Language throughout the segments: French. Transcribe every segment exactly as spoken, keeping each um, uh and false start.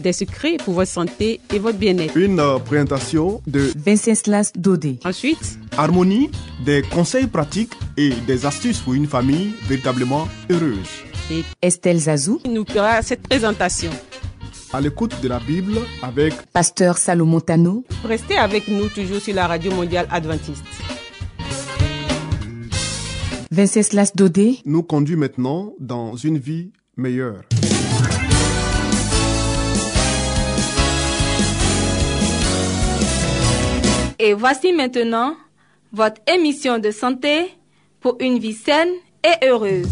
Des secrets pour votre santé et votre bien-être. Une euh, présentation de Vinceslas Dodé. Ensuite, Harmonie, des conseils pratiques et des astuces pour une famille véritablement heureuse. Et Estelle Zazou nous fera cette présentation. À l'écoute de la Bible avec Pasteur Salomon Tano. Restez avec nous toujours sur la Radio Mondiale Adventiste. Vinceslas Dodé nous conduit maintenant dans une vie meilleure. Et voici maintenant votre émission de santé pour une vie saine et heureuse.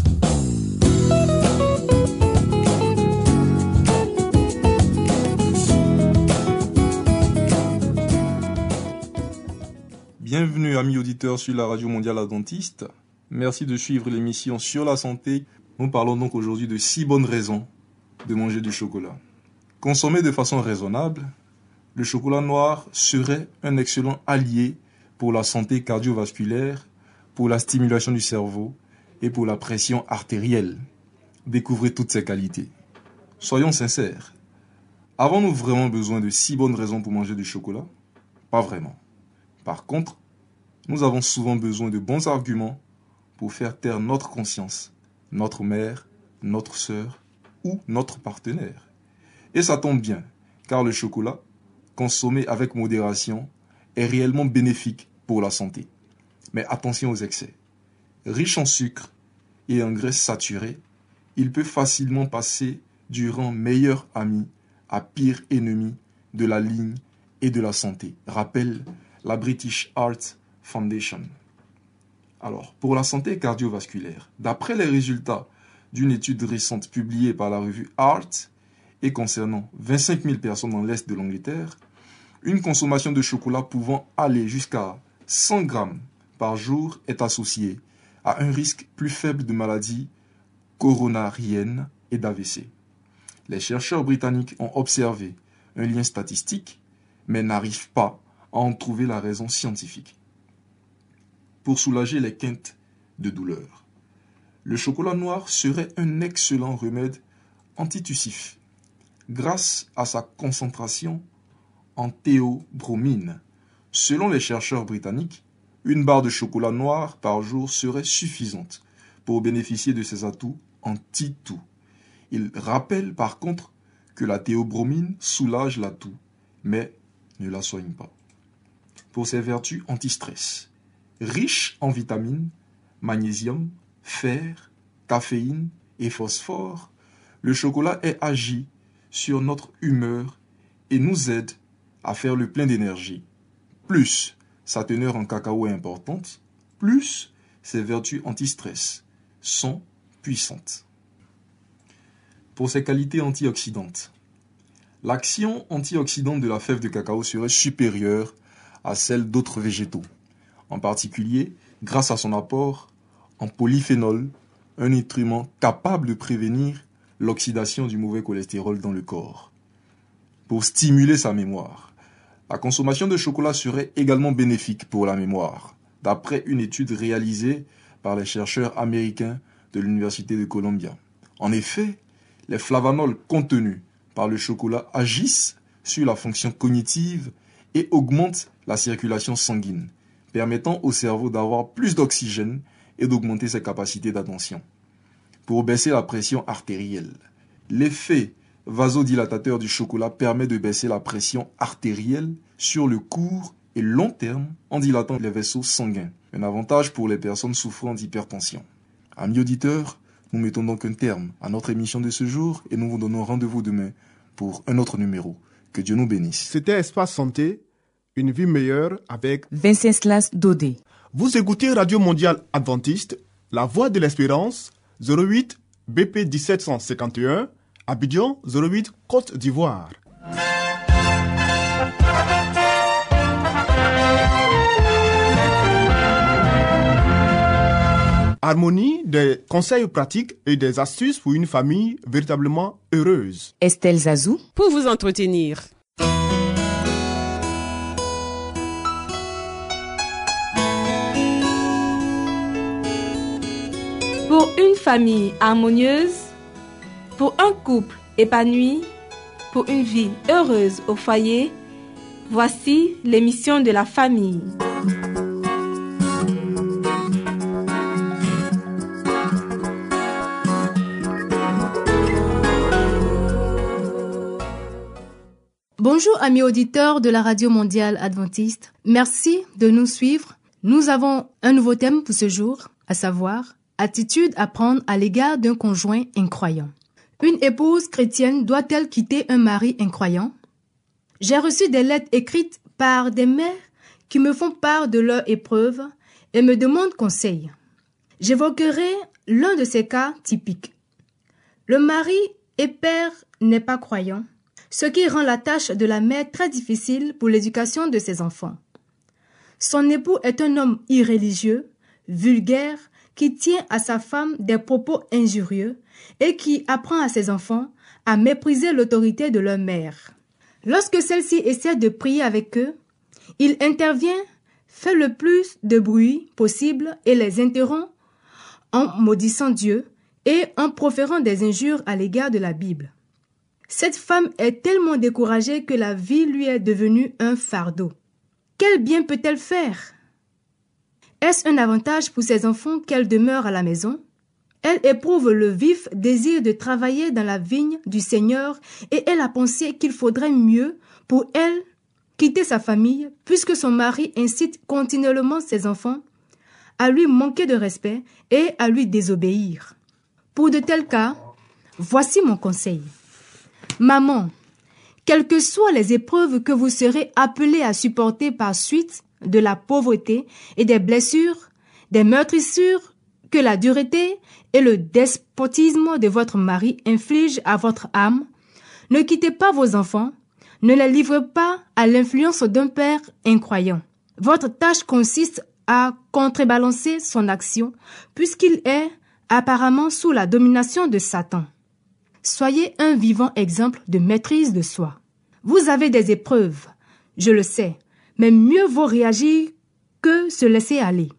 Bienvenue amis auditeurs sur la Radio Mondiale Adventiste. Merci de suivre l'émission sur la santé. Nous parlons donc aujourd'hui de six bonnes raisons de manger du chocolat. Consommer de façon raisonnable, le chocolat noir serait un excellent allié pour la santé cardiovasculaire, pour la stimulation du cerveau et pour la pression artérielle. Découvrez toutes ses qualités. Soyons sincères. Avons-nous vraiment besoin de six bonnes raisons pour manger du chocolat? Pas vraiment. Par contre, nous avons souvent besoin de bons arguments pour faire taire notre conscience, notre mère, notre sœur ou notre partenaire. Et ça tombe bien, car le chocolat, consommé avec modération, est réellement bénéfique pour la santé. Mais attention aux excès. Riche en sucre et en graisses saturées, il peut facilement passer du rang meilleur ami à pire ennemi de la ligne et de la santé. Rappelle la British Heart Foundation. Alors, pour la santé cardiovasculaire, d'après les résultats d'une étude récente publiée par la revue Heart, et concernant vingt-cinq mille personnes dans l'est de l'Angleterre, une consommation de chocolat pouvant aller jusqu'à cent grammes par jour est associée à un risque plus faible de maladies coronariennes et d'A V C. Les chercheurs britanniques ont observé un lien statistique, mais n'arrivent pas à en trouver la raison scientifique. Pour soulager les quintes de douleur, le chocolat noir serait un excellent remède antitussif, grâce à sa concentration en théobromine. Selon les chercheurs britanniques, une barre de chocolat noir par jour serait suffisante pour bénéficier de ses atouts anti-toux. Il rappelle par contre que la théobromine soulage la toux, mais ne la soigne pas. Pour ses vertus anti-stress, riche en vitamines, magnésium, fer, caféine et phosphore, le chocolat est agi sur notre humeur et nous aide à faire le plein d'énergie. Plus sa teneur en cacao est importante, plus ses vertus anti-stress sont puissantes. Pour ses qualités antioxydantes, l'action antioxydante de la fève de cacao serait supérieure à celle d'autres végétaux, en particulier grâce à son apport en polyphénol, un nutriment capable de prévenir l'oxydation du mauvais cholestérol dans le corps. Pour stimuler sa mémoire, la consommation de chocolat serait également bénéfique pour la mémoire, d'après une étude réalisée par les chercheurs américains de l'Université de Columbia. En effet, les flavanols contenus par le chocolat agissent sur la fonction cognitive et augmentent la circulation sanguine, permettant au cerveau d'avoir plus d'oxygène et d'augmenter ses capacités d'attention. Pour baisser la pression artérielle, l'effet vasodilatateur du chocolat permet de baisser la pression artérielle sur le court et long terme en dilatant les vaisseaux sanguins. Un avantage pour les personnes souffrant d'hypertension. Amis auditeurs, nous mettons donc un terme à notre émission de ce jour et nous vous donnons rendez-vous demain pour un autre numéro. Que Dieu nous bénisse. C'était Espace Santé, une vie meilleure avec Vinceslas Dodé. Vous écoutez Radio Mondiale Adventiste, la voix de l'espérance, zéro huit B P dix-sept cent cinquante et un, Abidjan zéro huit, Côte d'Ivoire. harmonie, des conseils pratiques et des astuces pour une famille véritablement heureuse. Estelle Zazou, pour vous entretenir. Pour une famille harmonieuse, pour un couple épanoui, pour une vie heureuse au foyer, voici l'émission de la famille. Bonjour amis auditeurs de la Radio Mondiale Adventiste, merci de nous suivre. Nous avons un nouveau thème pour ce jour, à savoir... attitude à prendre à l'égard d'un conjoint incroyant. Une épouse chrétienne doit-elle quitter un mari incroyant? J'ai reçu des lettres écrites par des mères qui me font part de leurs épreuves et me demandent conseil. J'évoquerai l'un de ces cas typiques. Le mari et père n'est pas croyant, ce qui rend la tâche de la mère très difficile pour l'éducation de ses enfants. Son époux est un homme irréligieux, vulgaire, qui tient à sa femme des propos injurieux et qui apprend à ses enfants à mépriser l'autorité de leur mère. Lorsque celle-ci essaie de prier avec eux, il intervient, fait le plus de bruit possible et les interrompt en maudissant Dieu et en proférant des injures à l'égard de la Bible. Cette femme est tellement découragée que la vie lui est devenue un fardeau. Quel bien peut-elle faire ? Est-ce un avantage pour ses enfants qu'elle demeure à la maison? Elle éprouve le vif désir de travailler dans la vigne du Seigneur et elle a pensé qu'il faudrait mieux pour elle quitter sa famille puisque son mari incite continuellement ses enfants à lui manquer de respect et à lui désobéir. Pour de tels cas, voici mon conseil. Maman, quelles que soient les épreuves que vous serez appelée à supporter par suite, de la pauvreté et des blessures, des meurtrissures que la dureté et le despotisme de votre mari infligent à votre âme, ne quittez pas vos enfants, ne les livrez pas à l'influence d'un père incroyant. Votre tâche consiste à contrebalancer son action puisqu'il est apparemment sous la domination de Satan. Soyez un vivant exemple de maîtrise de soi. Vous avez des épreuves, je le sais, mais mieux vaut réagir que se laisser aller.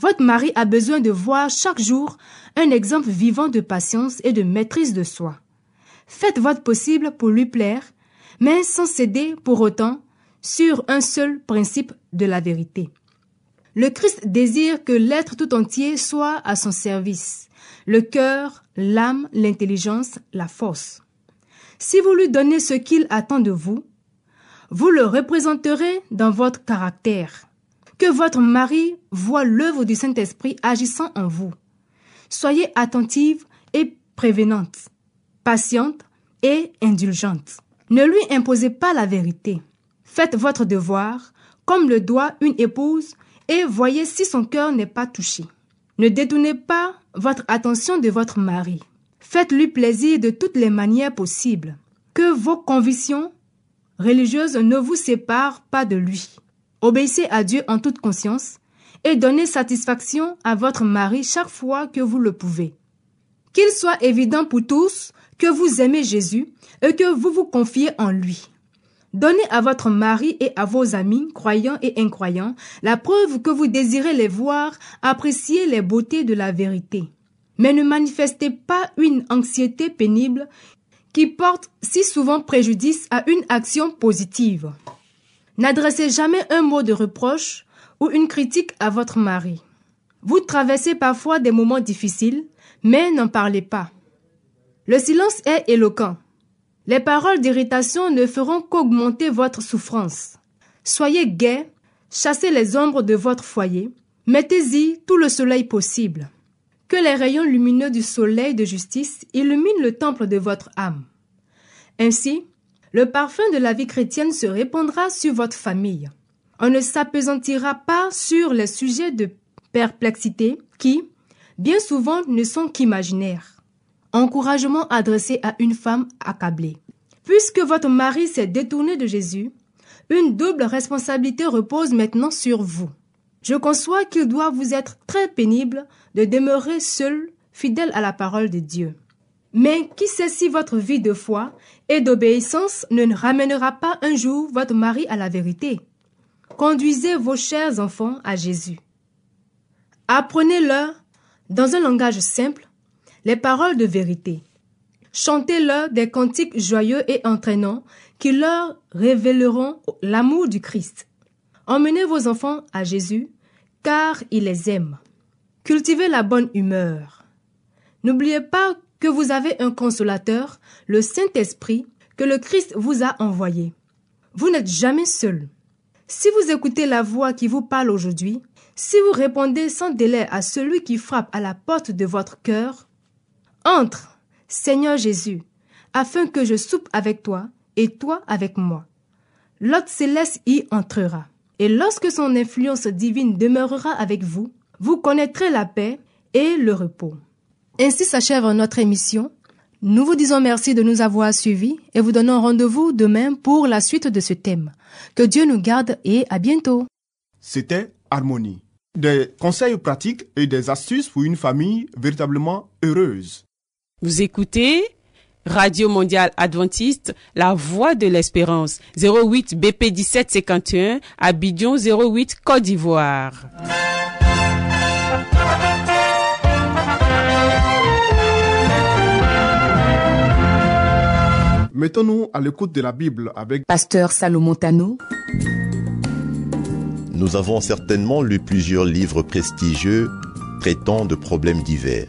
Votre mari a besoin de voir chaque jour un exemple vivant de patience et de maîtrise de soi. Faites votre possible pour lui plaire, mais sans céder pour autant sur un seul principe de la vérité. Le Christ désire que l'être tout entier soit à son service, le cœur, l'âme, l'intelligence, la force. Si vous lui donnez ce qu'il attend de vous, vous le représenterez dans votre caractère. Que votre mari voie l'œuvre du Saint-Esprit agissant en vous. Soyez attentive et prévenante, patiente et indulgente. Ne lui imposez pas la vérité. Faites votre devoir, comme le doit une épouse, et voyez si son cœur n'est pas touché. Ne détournez pas votre attention de votre mari. Faites-lui plaisir de toutes les manières possibles. Que vos convictions religieuse ne vous sépare pas de lui. Obéissez à Dieu en toute conscience et donnez satisfaction à votre mari chaque fois que vous le pouvez. Qu'il soit évident pour tous que vous aimez Jésus et que vous vous confiez en lui. Donnez à votre mari et à vos amis, croyants et incroyants, la preuve que vous désirez les voir apprécier les beautés de la vérité. Mais ne manifestez pas une anxiété pénible qui porte si souvent préjudice à une action positive. N'adressez jamais un mot de reproche ou une critique à votre mari. Vous traversez parfois des moments difficiles, mais n'en parlez pas. Le silence est éloquent. Les paroles d'irritation ne feront qu'augmenter votre souffrance. Soyez gai, chassez les ombres de votre foyer, mettez-y tout le soleil possible. Que les rayons lumineux du soleil de justice illuminent le temple de votre âme. Ainsi, le parfum de la vie chrétienne se répandra sur votre famille. On ne s'apesantira pas sur les sujets de perplexité qui, bien souvent, ne sont qu'imaginaires. Encouragement adressé à une femme accablée. Puisque votre mari s'est détourné de Jésus, une double responsabilité repose maintenant sur vous. Je conçois qu'il doit vous être très pénible de demeurer seul, fidèle à la parole de Dieu. Mais qui sait si votre vie de foi et d'obéissance ne ramènera pas un jour votre mari à la vérité? Conduisez vos chers enfants à Jésus. Apprenez-leur, dans un langage simple, les paroles de vérité. Chantez-leur des cantiques joyeux et entraînants qui leur révéleront l'amour du Christ. Emmenez vos enfants à Jésus, car il les aime. Cultivez la bonne humeur. N'oubliez pas que vous avez un consolateur, le Saint-Esprit, que le Christ vous a envoyé. Vous n'êtes jamais seul. Si vous écoutez la voix qui vous parle aujourd'hui, si vous répondez sans délai à celui qui frappe à la porte de votre cœur, « Entre, Seigneur Jésus, afin que je soupe avec toi et toi avec moi. » L'hôte céleste y entrera. Et lorsque son influence divine demeurera avec vous, vous connaîtrez la paix et le repos. Ainsi s'achève notre émission. Nous vous disons merci de nous avoir suivis et vous donnons rendez-vous demain pour la suite de ce thème. Que Dieu nous garde et à bientôt. C'était Harmonie. Des conseils pratiques et des astuces pour une famille véritablement heureuse. Vous écoutez Radio Mondiale Adventiste, la voix de l'espérance. zéro huit B P dix-sept cinquante et un, Abidjan zéro huit, Côte d'Ivoire. Mettons-nous à l'écoute de la Bible avec Pasteur Salomon Tano. Nous avons certainement lu plusieurs livres prestigieux traitant de problèmes divers.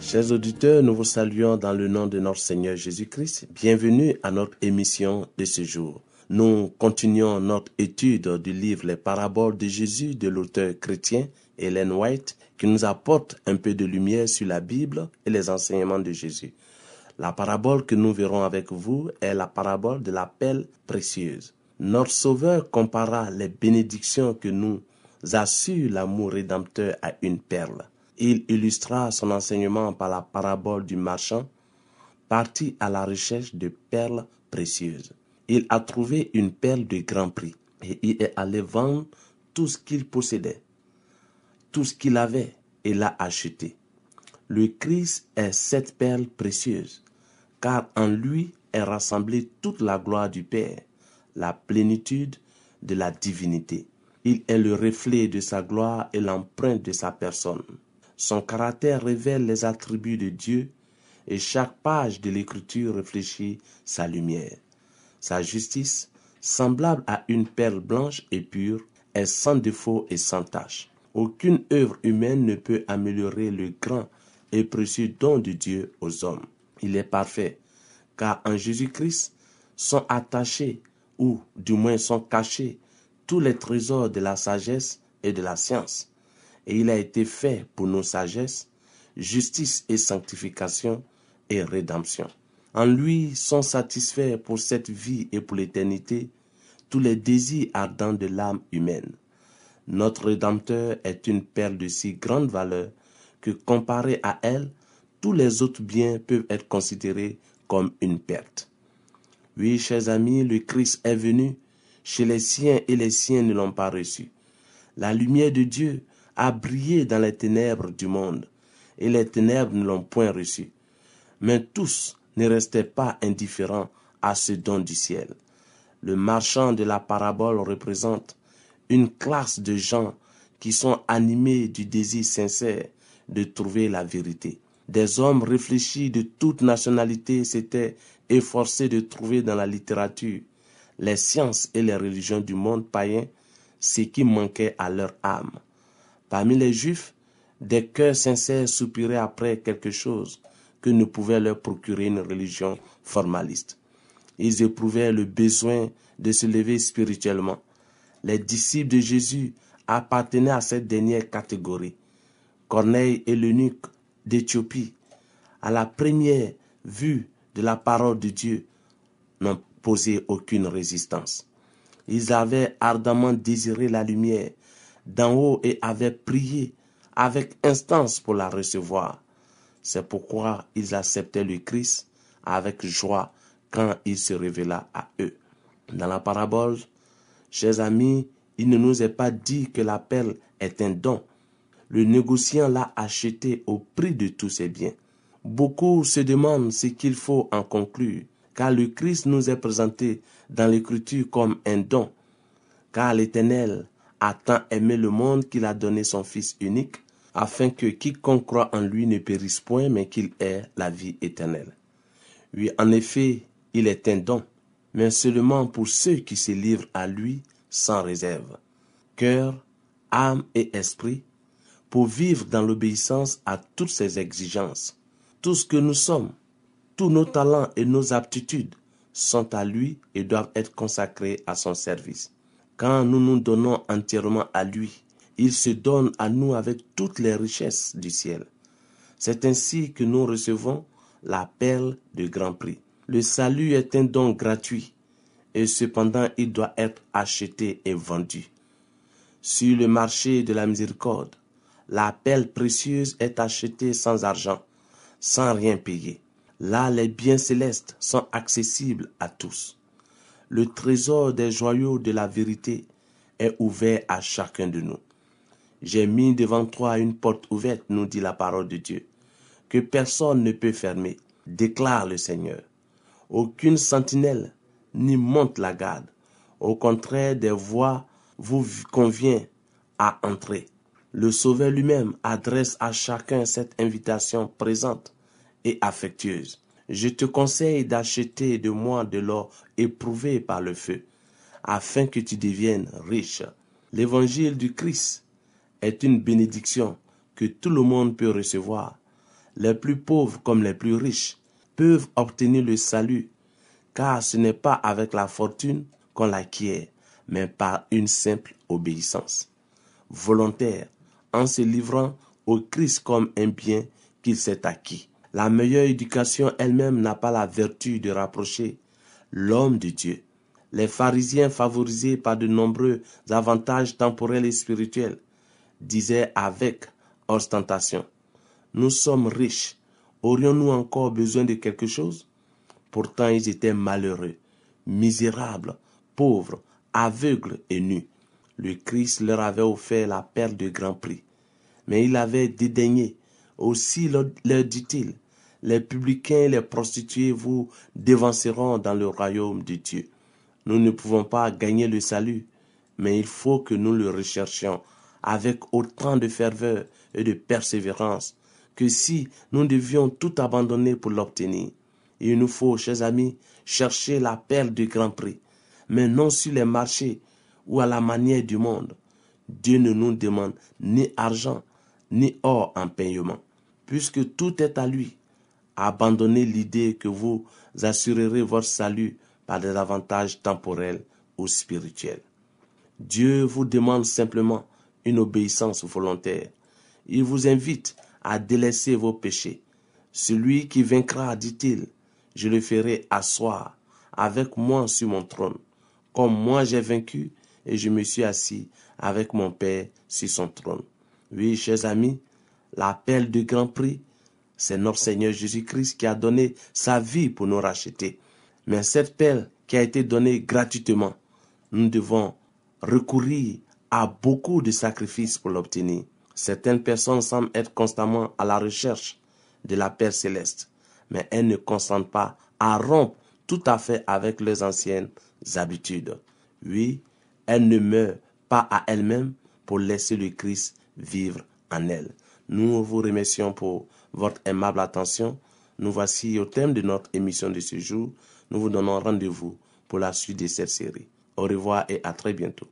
Chers auditeurs, nous vous saluons dans le nom de notre Seigneur Jésus-Christ. Bienvenue à notre émission de ce jour. Nous continuons notre étude du livre « Les paraboles de Jésus » de l'auteur chrétien Ellen White, qui nous apporte un peu de lumière sur la Bible et les enseignements de Jésus. La parabole que nous verrons avec vous est la parabole de la perle précieuse. Notre Sauveur compara les bénédictions que nous assure l'amour rédempteur à une perle. Il illustra son enseignement par la parabole du marchand, parti à la recherche de perles précieuses. Il a trouvé une perle de grand prix et il est allé vendre tout ce qu'il possédait, tout ce qu'il avait et l'a acheté. Le Christ est cette perle précieuse. Car en lui est rassemblée toute la gloire du Père, la plénitude de la divinité. Il est le reflet de sa gloire et l'empreinte de sa personne. Son caractère révèle les attributs de Dieu et chaque page de l'Écriture réfléchit sa lumière. Sa justice, semblable à une perle blanche et pure, est sans défaut et sans tache. Aucune œuvre humaine ne peut améliorer le grand et précieux don de Dieu aux hommes. Il est parfait, car en Jésus-Christ sont attachés, ou du moins sont cachés, tous les trésors de la sagesse et de la science. Et il a été fait pour nos sagesses, justice et sanctification et rédemption. En lui sont satisfaits pour cette vie et pour l'éternité tous les désirs ardents de l'âme humaine. Notre Rédempteur est une perle de si grande valeur que comparée à elle, tous les autres biens peuvent être considérés comme une perte. Oui, chers amis, le Christ est venu chez les siens et les siens ne l'ont pas reçu. La lumière de Dieu a brillé dans les ténèbres du monde et les ténèbres ne l'ont point reçu. Mais tous ne restaient pas indifférents à ce don du ciel. Le marchand de la parabole représente une classe de gens qui sont animés du désir sincère de trouver la vérité. Des hommes réfléchis de toute nationalité s'étaient efforcés de trouver dans la littérature, les sciences et les religions du monde païen ce qui manquait à leur âme. Parmi les Juifs, des cœurs sincères soupiraient après quelque chose que ne pouvait leur procurer une religion formaliste. Ils éprouvaient le besoin de se lever spirituellement. Les disciples de Jésus appartenaient à cette dernière catégorie. Corneille et l'eunuque d'Éthiopie, à la première vue de la parole de Dieu, n'ont posé aucune résistance. Ils avaient ardemment désiré la lumière d'en haut et avaient prié avec instance pour la recevoir. C'est pourquoi ils acceptaient le Christ avec joie quand il se révéla à eux. Dans la parabole, chers amis, il ne nous est pas dit que l'appel est un don. Le négociant l'a acheté au prix de tous ses biens. Beaucoup se demandent ce qu'il faut en conclure, car le Christ nous est présenté dans l'Écriture comme un don. Car l'Éternel a tant aimé le monde qu'il a donné son Fils unique, afin que quiconque croit en lui ne périsse point, mais qu'il ait la vie éternelle. Oui, en effet, il est un don, mais seulement pour ceux qui se livrent à lui sans réserve, cœur, âme et esprit, pour vivre dans l'obéissance à toutes ses exigences. Tout ce que nous sommes, tous nos talents et nos aptitudes sont à lui et doivent être consacrés à son service. Quand nous nous donnons entièrement à lui, il se donne à nous avec toutes les richesses du ciel. C'est ainsi que nous recevons la perle de grand prix. Le salut est un don gratuit et cependant il doit être acheté et vendu. Sur le marché de la miséricorde, la perle précieuse est achetée sans argent, sans rien payer. Là, les biens célestes sont accessibles à tous. Le trésor des joyaux de la vérité est ouvert à chacun de nous. J'ai mis devant toi une porte ouverte, nous dit la parole de Dieu, que personne ne peut fermer, déclare le Seigneur. Aucune sentinelle n'y monte la garde. Au contraire, des voies vous convient à entrer. Le Sauveur lui-même adresse à chacun cette invitation présente et affectueuse. Je te conseille d'acheter de moi de l'or éprouvé par le feu, afin que tu deviennes riche. L'évangile du Christ est une bénédiction que tout le monde peut recevoir. Les plus pauvres comme les plus riches peuvent obtenir le salut, car ce n'est pas avec la fortune qu'on l'acquiert, mais par une simple obéissance volontaire, en se livrant au Christ comme un bien qu'il s'est acquis. La meilleure éducation elle-même n'a pas la vertu de rapprocher l'homme de Dieu. Les pharisiens, favorisés par de nombreux avantages temporels et spirituels, disaient avec ostentation: nous sommes riches, aurions-nous encore besoin de quelque chose? Pourtant ils étaient malheureux, misérables, pauvres, aveugles et nus. Le Christ leur avait offert la perle de grand prix, mais il avait dédaigné. Aussi leur dit-il: les publicains et les prostituées vous dévanceront dans le royaume de Dieu. Nous ne pouvons pas gagner le salut, mais il faut que nous le recherchions avec autant de ferveur et de persévérance que si nous devions tout abandonner pour l'obtenir. Il nous faut, chers amis, chercher la perle du grand prix, mais non sur les marchés ou à la manière du monde. Dieu ne nous demande ni argent, ni or en paiement, puisque tout est à lui. Abandonnez l'idée que vous assurerez votre salut par des avantages temporels ou spirituels. Dieu vous demande simplement une obéissance volontaire. Il vous invite à délaisser vos péchés. Celui qui vaincra, dit-il, je le ferai asseoir avec moi sur mon trône, comme moi j'ai vaincu et je me suis assis avec mon Père sur son trône. Oui, chers amis, l'appel du grand prix, c'est notre Seigneur Jésus-Christ qui a donné sa vie pour nous racheter. Mais cette perle qui a été donnée gratuitement, nous devons recourir à beaucoup de sacrifices pour l'obtenir. Certaines personnes semblent être constamment à la recherche de la perle céleste, mais elles ne consentent pas à rompre tout à fait avec leurs anciennes habitudes. Oui, elles ne meurent pas à elles-mêmes pour laisser le Christ vivre en elle. Nous vous remercions pour votre aimable attention. Nous voici au thème de notre émission de ce jour. Nous vous donnons rendez-vous pour la suite de cette série. Au revoir et à très bientôt.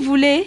vous voulez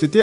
C'était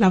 La